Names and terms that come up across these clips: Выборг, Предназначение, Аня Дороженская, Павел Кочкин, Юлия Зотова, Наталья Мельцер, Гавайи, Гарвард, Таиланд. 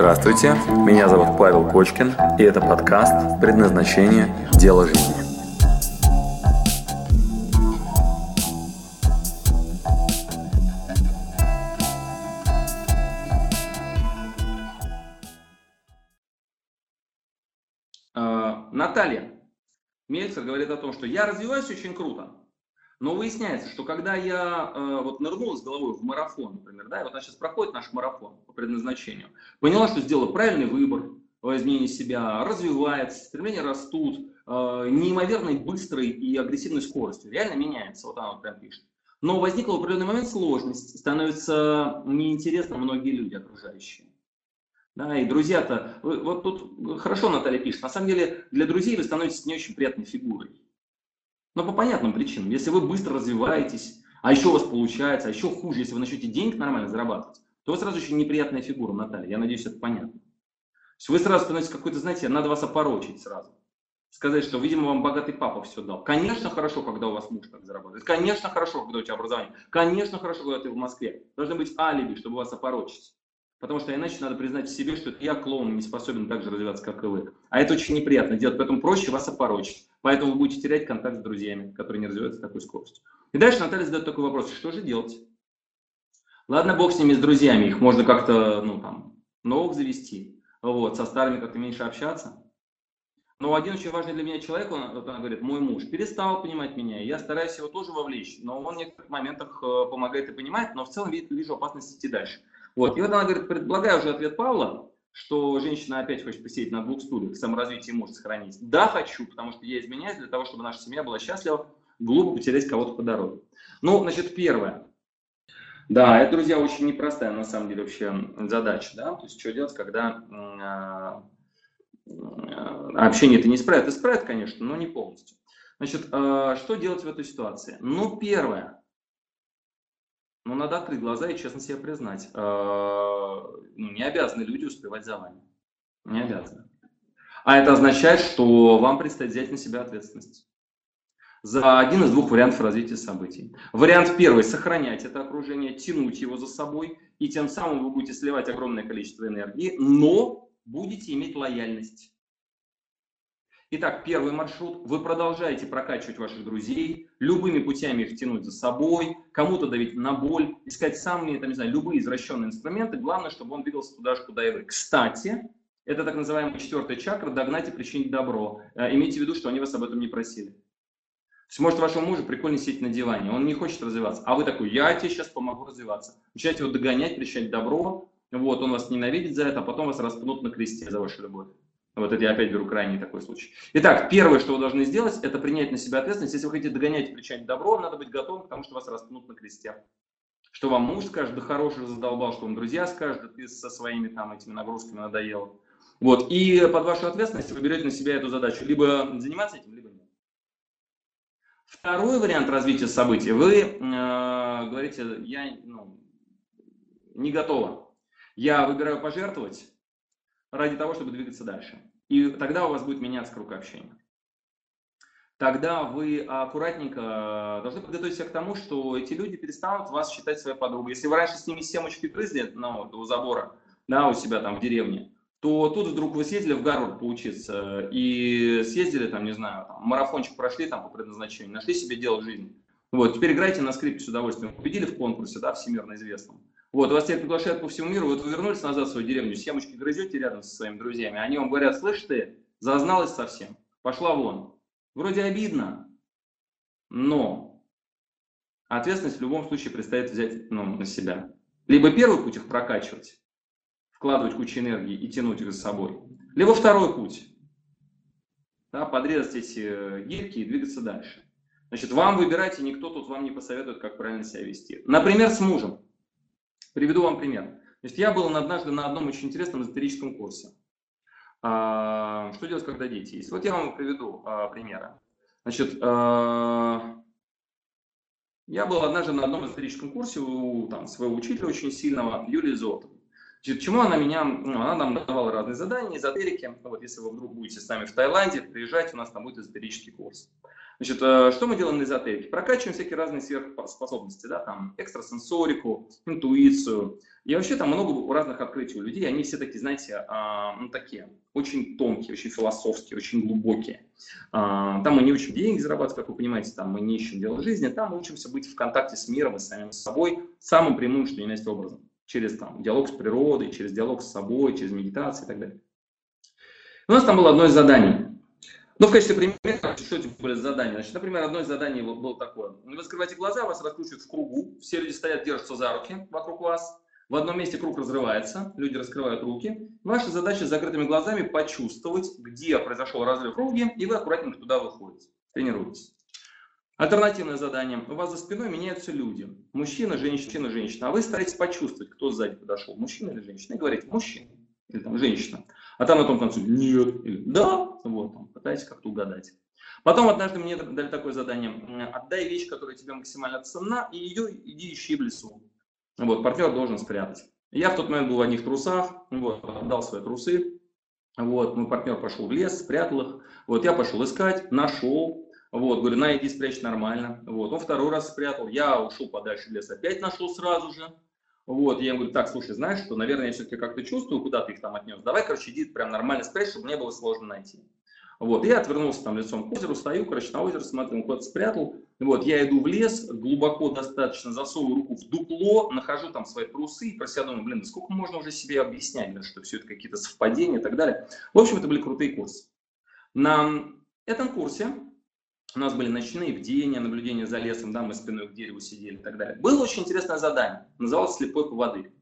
Здравствуйте, меня зовут Павел Кочкин, и это подкаст «Предназначение. Дело жизни». Наталья Мельцер говорит о том, что я развиваюсь очень круто, но выясняется, что когда я вот нырнула с головой в марафон, например, да, и вот она сейчас проходит наш марафон по предназначению, поняла, что сделала правильный выбор в изменении себя, развивается, стремления растут, неимоверной быстрой и агрессивной скоростью, реально меняется, вот она вот прям пишет. Но возникла в определенный момент сложность, становится неинтересно многие люди окружающие. Да, и друзья-то, вот тут хорошо Наталья пишет, на самом деле для друзей вы становитесь не очень приятной фигурой. Но по понятным причинам, если вы быстро развиваетесь, а еще у вас получается, а еще хуже, если вы начнете денег нормально зарабатывать, то вы сразу очень неприятная фигура, Наталья, я надеюсь, это понятно. То есть вы сразу становитесь какой-то, знаете, надо вас опорочить сразу. Сказать, что, видимо, вам богатый папа все дал. Конечно, хорошо, когда у вас муж так зарабатывает. Конечно, хорошо, когда у тебя образование. Конечно, хорошо, когда ты в Москве. Должны быть алиби, чтобы вас опорочить. Потому что иначе надо признать себе, что я клоун, не способен так же развиваться, как и вы. А это очень неприятно делать, поэтому проще вас опорочить. Поэтому вы будете терять контакт с друзьями, которые не развиваются с такой скоростью. И дальше Наталья задает такой вопрос, что же делать? Ладно, бог с ними, с друзьями, их можно как-то, новых завести, со старыми как-то меньше общаться. Но один очень важный для меня человек, он говорит, мой муж, перестал понимать меня, я стараюсь его тоже вовлечь, но он в некоторых моментах помогает и понимает, но в целом вижу опасность идти дальше. И вот она говорит, предполагаю уже ответ Павла, что женщина опять хочет посидеть на двух стульях, саморазвитие мужа сохранить. Да, хочу, потому что я изменяюсь для того, чтобы наша семья была счастлива, глупо потерять кого-то по дороге. Первое. Да, это, друзья, очень непростая на самом деле вообще задача, да, то есть что делать, когда... Общение это не исправит. Исправит, конечно, но не полностью. Что делать в этой ситуации? Первое. Надо открыть глаза и честно себе признать. Не обязаны люди успевать за вами. Не обязаны. А это означает, что вам предстоит взять на себя ответственность. За один из двух вариантов развития событий. Вариант первый – сохранять это окружение, тянуть его за собой, и тем самым вы будете сливать огромное количество энергии, но... будете иметь лояльность. Итак, первый маршрут. Вы продолжаете прокачивать ваших друзей, любыми путями их тянуть за собой, кому-то давить на боль, искать самые, любые извращенные инструменты. Главное, чтобы он двигался туда же, куда и вы. Кстати, это так называемая четвертая чакра – догнать и причинить добро. Имейте в виду, что они вас об этом не просили. То есть, может, вашему мужу прикольно сидеть на диване, он не хочет развиваться, а вы такой, я тебе сейчас помогу развиваться. Начинаете его догонять, причинять добро. Он вас ненавидит за это, а потом вас распнут на кресте за вашу любовь. Это я опять беру крайний такой случай. Итак, первое, что вы должны сделать, это принять на себя ответственность. Если вы хотите догонять и причинять добро, надо быть готовым к тому, что вас распнут на кресте. Что вам муж скажет, да хороший задолбал, что вам друзья скажут, да ты со своими этими нагрузками надоел. И под вашу ответственность вы берете на себя эту задачу. Либо заниматься этим, либо нет. Второй вариант развития событий. Вы говорите, я не готова. Я выбираю пожертвовать ради того, чтобы двигаться дальше. И тогда у вас будет меняться круг общения. Тогда вы аккуратненько должны подготовить себя к тому, что эти люди перестанут вас считать своей подругой. Если вы раньше с ними семочки грызли у забора, у себя в деревне, то тут вдруг вы съездили в Гарвард поучиться и съездили, марафончик прошли по предназначению, нашли себе дело в жизни. Теперь играйте на скрипке с удовольствием. Победили в конкурсе, всемирно известном. Вас теперь приглашают по всему миру, вы вернулись назад в свою деревню, семочки грызете рядом со своими друзьями, они вам говорят, слышь ты, зазналась совсем, пошла вон. Вроде обидно, но ответственность в любом случае предстоит взять на себя. Либо первый путь их прокачивать, вкладывать кучу энергии и тянуть их за собой, либо второй путь, подрезать эти гирьки и двигаться дальше. Вам выбирать, и никто тут вам не посоветует, как правильно себя вести. Например, с мужем. Приведу вам пример. Я был однажды на одном очень интересном эзотерическом курсе. Что делать, когда дети есть? Я вам приведу примеры. Я был однажды на одном эзотерическом курсе у своего учителя очень сильного, Юлии Зотовой. Чему она меня, она нам давала разные задания, эзотерики. Вот если вы вдруг будете с нами в Таиланде, приезжайте, у нас там будет эзотерический курс. Значит, что мы делаем на эзотерике? Прокачиваем всякие разные сверхспособности, да, там, экстрасенсорику, интуицию. И вообще там много разных открытий у людей, они все такие, знаете, ну, такие, очень тонкие, очень философские, очень глубокие. Там мы не учим деньги зарабатывать, как вы понимаете, там мы не ищем дело жизни, там мы учимся быть в контакте с миром и самим собой, самым прямым, что ни на есть образом. Через там, диалог с природой, через диалог с собой, через медитацию и так далее. У нас там было одно из заданий. Ну, в качестве примера, еще были задания. Значит, например, одно из заданий было такое. Вы скрываете глаза, вас раскручивают в кругу, все люди стоят, держатся за руки вокруг вас, в одном месте круг разрывается, люди раскрывают руки. Ваша задача с закрытыми глазами почувствовать, где произошел разрыв в круге, и вы аккуратненько туда выходите, тренируетесь. Альтернативное задание. У вас за спиной меняются люди. Мужчина, женщина, женщина. А вы стараетесь почувствовать, кто сзади подошел, мужчина или женщина. И говорите, мужчина или там, женщина. А там на том конце нет, или да. Вот там, пытаетесь как-то угадать. Потом однажды мне дали такое задание. Отдай вещь, которая тебе максимально ценна, и ее иди ищи в лесу. Вот, партнер должен спрятать. Я в тот момент был в одних трусах, вот, отдал свои трусы. Вот, мой партнер пошел в лес, спрятал их. Вот, я пошел искать, нашел. Вот, говорю, на, иди спрячь нормально. Вот, он второй раз спрятал, я ушел подальше в лес, опять нашел сразу же. Вот, я ему говорю, так, слушай, знаешь, что, наверное, я все-таки как-то чувствую, куда ты их там отнес. Давай, короче, иди прям нормально спрячь, чтобы мне было сложно найти. Вот, я отвернулся там лицом к озеру, стою, короче, на озеро смотрю, он куда-то спрятал. Вот, я иду в лес, глубоко достаточно засовываю руку в дупло, нахожу там свои трусы и про себя думаю, блин, сколько можно уже себе объяснять, что все это какие-то совпадения и так далее. В общем, это были крутые курсы. На этом курсе у нас были ночные бдения, наблюдения за лесом, да, мы спиной к дереву сидели и так далее. Было очень интересное задание, называлось «Слепой поводырь».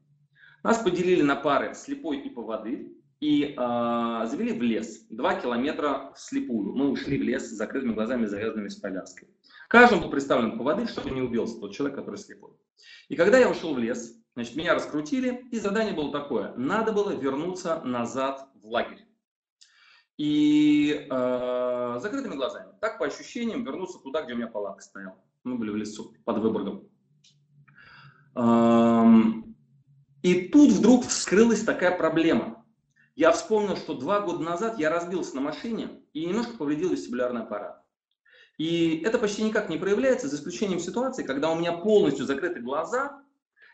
Нас поделили на пары «Слепой» и «Поводырь» и завели в лес 2 километра вслепую. Мы ушли в лес с закрытыми глазами, завязанными с повязкой. Каждому был представлен поводырь, чтобы не убился тот человек, который слепой. И когда я ушел в лес, значит, меня раскрутили, и задание было такое. Надо было вернуться назад в лагерь. И закрытыми глазами, так по ощущениям, вернуться туда, где у меня палатка стояла. Мы были в лесу под Выборгом. И тут вдруг вскрылась такая проблема. Я вспомнил, что 2 года назад я разбился на машине и немножко повредил вестибулярный аппарат. И это почти никак не проявляется, за исключением ситуации, когда у меня полностью закрыты глаза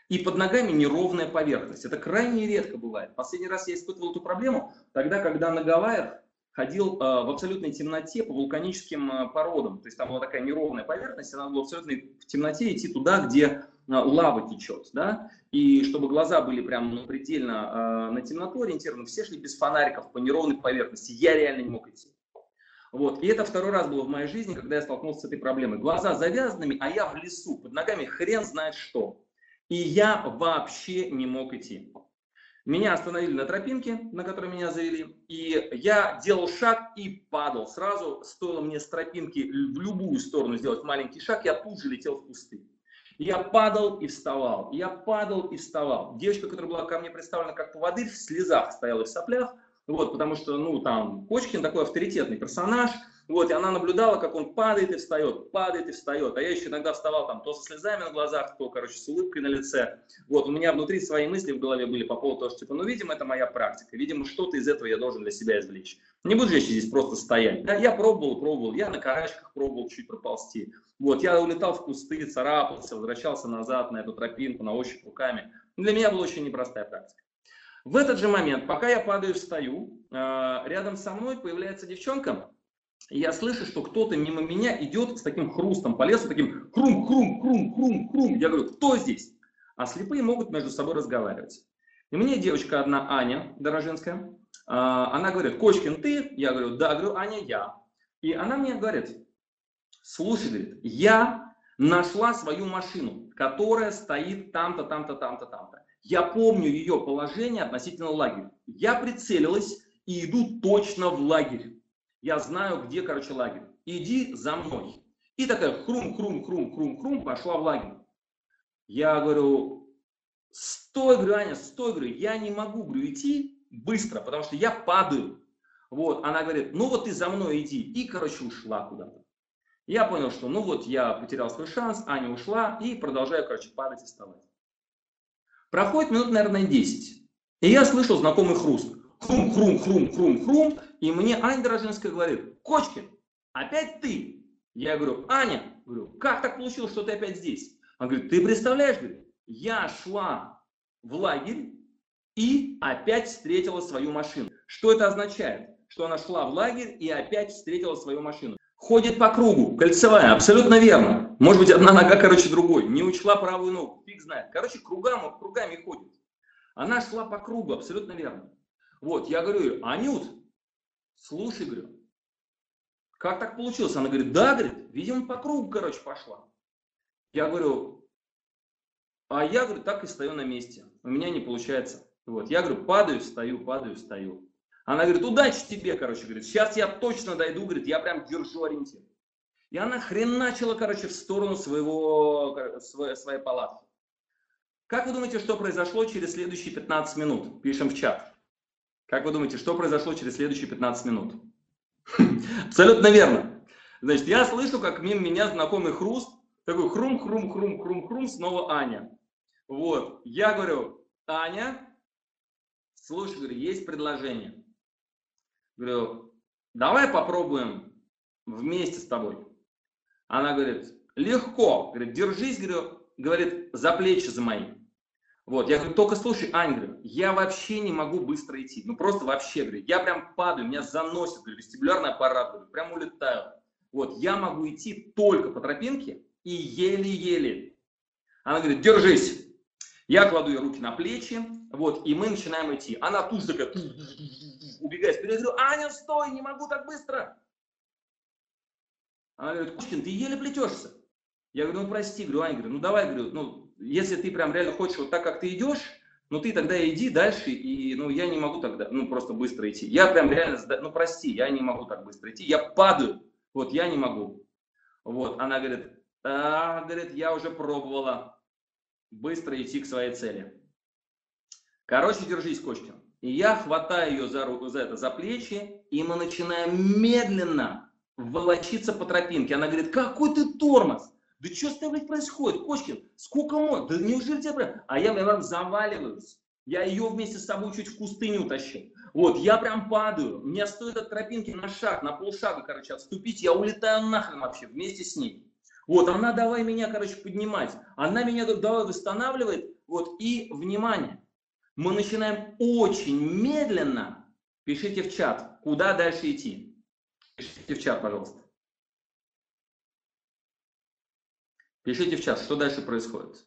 и под ногами неровная поверхность. Это крайне редко бывает. Последний раз я испытывал эту проблему тогда, когда на Гавайях ходил в абсолютной темноте по вулканическим породам. То есть там была такая неровная поверхность, и надо было в абсолютной темноте идти туда, где лава течет. Да? И чтобы глаза были прям предельно на темноту ориентированы, все шли без фонариков по неровной поверхности. Я реально не мог идти. Вот. И это 2-й раз было в моей жизни, когда я столкнулся с этой проблемой. Глаза завязанными, а я в лесу, под ногами хрен знает что. И я вообще не мог идти. Меня остановили на тропинке, на которой меня завели, и я делал шаг и падал. Сразу стоило мне с тропинки в любую сторону сделать маленький шаг, я тут же летел в кусты. Я падал и вставал, я падал и вставал. Девочка, которая была ко мне представлена как поводырь, в слезах стояла и в соплях, вот, потому что, ну, там, Кочкин такой авторитетный персонаж, вот, и она наблюдала, как он падает и встает, падает и встает. А я еще иногда вставал там то со слезами на глазах, то, короче, с улыбкой на лице. Вот, у меня внутри свои мысли в голове были по поводу того, что, типа, ну, видимо, это моя практика, видимо, что-то из этого я должен для себя извлечь. Не буду же я здесь просто стоять. Да, я пробовал, я на карачках пробовал чуть проползти. Вот, я улетал в кусты, царапался, возвращался назад на эту тропинку, на ощупь руками. Для меня была очень непростая практика. В этот же момент, пока я падаю и встаю, рядом со мной появляется девчонка. И я слышу, что кто-то мимо меня идет с таким хрустом по лесу, таким хрум-хрум-хрум-хрум-хрум. Я говорю, кто здесь? А слепые могут между собой разговаривать. И мне девочка одна, Аня Дороженская, она говорит, Кочкин, ты? Я говорю, да, говорю, Аня, я. И она мне говорит, слушай, говорит, я нашла свою машину, которая стоит там-то, там-то, там-то, там-то. Я помню ее положение относительно лагеря. Я прицелилась и иду точно в лагерь. Я знаю, где, короче, лагерь. Иди за мной. И такая хрум-хрум-хрум-хрум-хрум пошла в лагерь. Я говорю, стой, говорю, Аня, стой, говорю, я не могу, говорю, идти быстро, потому что я падаю. Вот, она говорит, ну вот ты за мной иди. И, короче, ушла куда-то. Я понял, что ну вот я потерял свой шанс, Аня ушла и продолжаю, короче, падать и вставать. Проходит минут, наверное, 10. И я слышал знакомый хруст. Хрум-хрум-хрум-хрум-хрум. И мне Аня Дороженская говорит: Кочкин, опять ты? Я говорю: Аня, говорю, как так получилось, что ты опять здесь? Она говорит: ты представляешь, говорит, я шла в лагерь и опять встретила свою машину. Что это означает? Что она шла в лагерь и опять встретила свою машину. Ходит по кругу, кольцевая, абсолютно верно. Может быть, одна нога, короче, другой. Не учла правую ногу, фиг знает. Короче, кругами ходит. Она шла по кругу, абсолютно верно. Вот, я говорю: Анют, слушай, говорю, как так получилось? Она говорит: да, говорит, видимо, по кругу, короче, пошла. Я говорю: а я, говорю, так и стою на месте. У меня не получается. Вот, я говорю: падаю, встаю, падаю, встаю. Она говорит: удачи тебе, короче, говорит, сейчас я точно дойду, говорит, я прям держу ориентир. И она хреначила, короче, в сторону своей палатки. Как вы думаете, что произошло через следующие 15 минут? Пишем в чат. Как вы думаете, что произошло через следующие 15 минут? Абсолютно верно. Значит, я слышу, как мимо меня знакомый хруст, такой хрум-хрум-хрум-хрум-хрум, снова Аня. Вот, я говорю: Аня, слушай, говорю, есть предложение. Говорю: давай попробуем вместе с тобой. Она говорит: легко. Говорит: держись, говорю, говорит, за плечи за мои. Вот, я говорю: только слушай, Ань, говорю, я вообще не могу быстро идти. Ну просто вообще, говорю, я прям падаю, меня заносит, говорю, вестибулярный аппарат, говорю, прям улетаю. Вот, я могу идти только по тропинке и еле-еле. Она говорит: держись. Я кладу ей руки на плечи, вот, и мы начинаем идти. Она тут же такая, убегает вперед, я говорю: Аня, стой, не могу так быстро. Она говорит: Кочкин, ты еле плетешься. Я говорю: ну прости, говорю, Аня, говорю, ну давай, говорю, ну если ты прям реально хочешь вот так, как ты идешь, ну ты тогда иди дальше, и ну я не могу тогда, ну просто быстро идти. Я прям реально, ну прости, я не могу так быстро идти, я падаю, вот я не могу. Вот, она говорит: а, говорит, я уже пробовала быстро идти к своей цели. Короче, держись, Кочкин. И я хватаю ее за плечи, и мы начинаем медленно волочиться по тропинке. Она говорит: какой ты тормоз! Да что с тобой происходит, Кочкин? Сколько мод? Да неужели тебя прям... А я прям заваливаюсь. Я ее вместе с собой чуть в кусты не утащил. Вот, я прям падаю. Мне стоит от тропинки на шаг, на полшага, короче, отступить. Я улетаю нахрен вообще вместе с ней. Вот, она давай меня, короче, поднимать. Она меня давай восстанавливает. Вот, и, внимание, мы начинаем очень медленно. Пишите в чат, куда дальше идти. Пишите в чат, пожалуйста. Пишите в чат, что дальше происходит.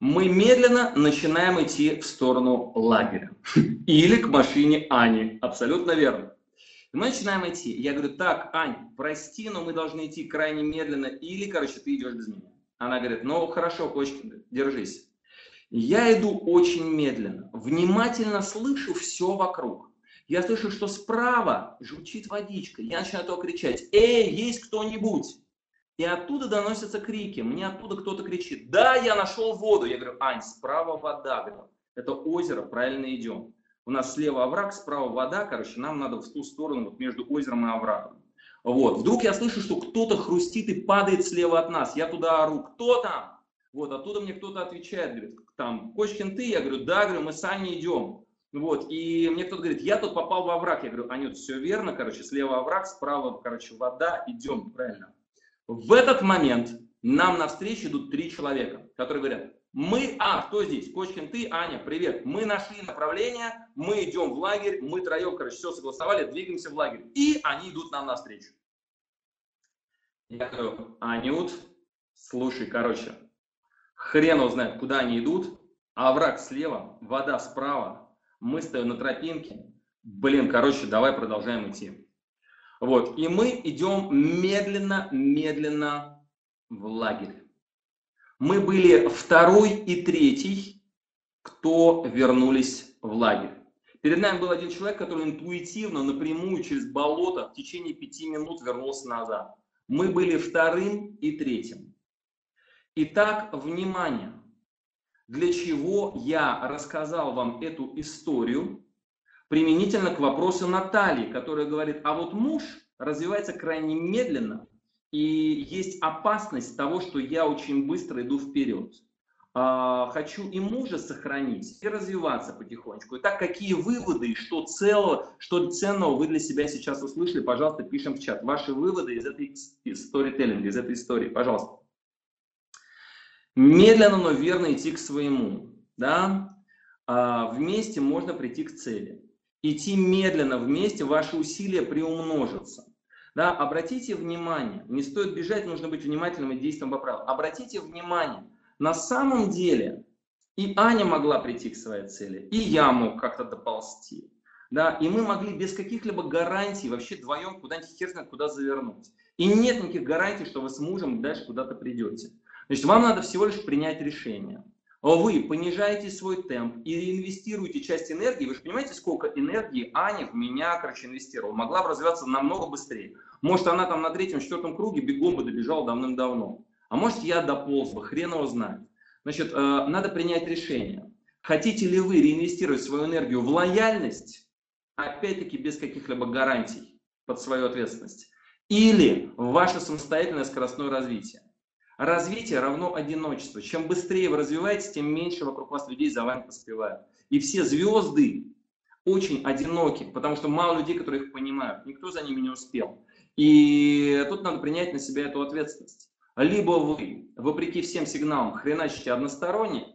Мы медленно начинаем идти в сторону лагеря. Или к машине Ани. Абсолютно верно. Мы начинаем идти. Я говорю: так, Ань, прости, но мы должны идти крайне медленно. Или, короче, ты идешь без меня. Она говорит: ну, хорошо, Кочкин, держись. Я иду очень медленно. Внимательно слышу все вокруг. Я слышу, что справа журчит водичка. Я начинаю то кричать: эй, есть кто-нибудь? И оттуда доносятся крики. Мне оттуда кто-то кричит: да, я нашел воду. Я говорю: Ань, справа вода. Говорю, это озеро, правильно идем. У нас слева овраг, справа вода. Короче, нам надо в ту сторону, вот между озером и оврагом. Вот. Вдруг я слышу, что кто-то хрустит и падает слева от нас. Я туда ору: кто там? Вот, оттуда мне кто-то отвечает, говорит: там, Кочкин, ты? Я говорю: да, говорю, мы с Аней идем. Вот, и мне кто-то говорит: я тут попал в овраг. Я говорю: Анют, все верно, короче, слева овраг, справа, короче, вода, идем, правильно. В этот момент нам навстречу идут три человека, которые говорят: мы, кто здесь? Кочкин, ты? Аня, привет. Мы нашли направление, мы идем в лагерь, мы троем, короче, все согласовали, двигаемся в лагерь. И они идут нам навстречу. Я говорю: Анют, слушай, короче, хрен узнает, куда они идут, овраг слева, вода справа, мы стоим на тропинке, блин, короче, давай продолжаем идти. Вот, и мы идем медленно-медленно в лагерь. Мы были второй и третий, кто вернулись в лагерь. Перед нами был один человек, который интуитивно, напрямую, через болото в течение 5 минут вернулся назад. Мы были вторым и третьим. Итак, внимание, для чего я рассказал вам эту историю? Применительно к вопросу Натальи, которая говорит: а вот муж развивается крайне медленно, и есть опасность того, что я очень быстро иду вперед. хочу и мужа сохранить, и развиваться потихонечку. Итак, какие выводы и что ценного вы для себя сейчас услышали, пожалуйста, пишем в чат. Ваши выводы из этой сторителлинга, из этой истории, пожалуйста. Медленно, но верно идти к своему. Да? Вместе можно прийти к цели. Идти медленно вместе, ваши усилия приумножатся. Да? Обратите внимание, не стоит бежать, нужно быть внимательным и действовать по правилам. Обратите внимание, на самом деле и Аня могла прийти к своей цели, и я мог как-то доползти. Да? И мы могли без каких-либо гарантий вообще вдвоем куда-нибудь херно куда завернуть. И нет никаких гарантий, что вы с мужем дальше куда-то придете. Значит, вам надо всего лишь принять решение. Вы понижаете свой темп и инвестируете часть энергии. Вы же понимаете, сколько энергии Аня в меня, короче, инвестировала. Могла бы развиваться намного быстрее. Может, она там на третьем-четвертом круге бегом бы добежала давным-давно. А может, я дополз бы, хрен его знает. Значит, надо принять решение. Хотите ли вы реинвестировать свою энергию в лояльность, опять-таки без каких-либо гарантий под свою ответственность, или в ваше самостоятельное скоростное развитие? Развитие равно одиночеству. Чем быстрее вы развиваетесь, тем меньше вокруг вас людей за вами поспевают. И все звезды очень одиноки, потому что мало людей, которые их понимают. Никто за ними не успел. И тут надо принять на себя эту ответственность. Либо вы, вопреки всем сигналам, хреначите односторонне,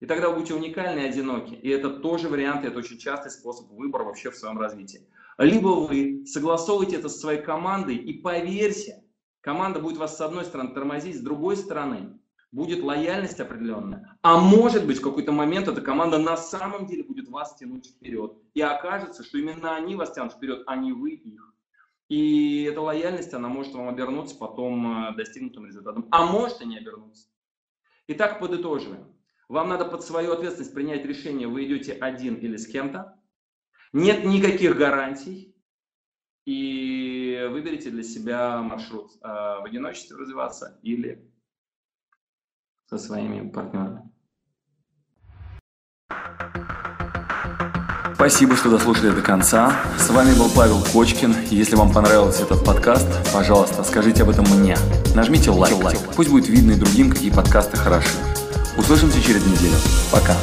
и тогда вы будете уникальны и одиноки. И это тоже вариант, это очень частый способ выбора вообще в своем развитии. Либо вы согласовываете это со своей командой, и поверьте, команда будет вас с одной стороны тормозить, с другой стороны будет лояльность определенная. А может быть, в какой-то момент эта команда на самом деле будет вас тянуть вперед. И окажется, что именно они вас тянут вперед, а не вы их. И эта лояльность, она может вам обернуться потом достигнутым результатом. А может и не обернуться. Итак, подытоживаем. Вам надо под свою ответственность принять решение, вы идете один или с кем-то. Нет никаких гарантий. И выберите для себя маршрут в одиночестве развиваться или со своими партнерами. Спасибо, что дослушали до конца. С вами был Павел Кочкин. Если вам понравился этот подкаст, пожалуйста, скажите об этом мне. Нажмите лайк. Пусть будет видно и другим, какие подкасты хороши. Услышимся через неделю. Пока.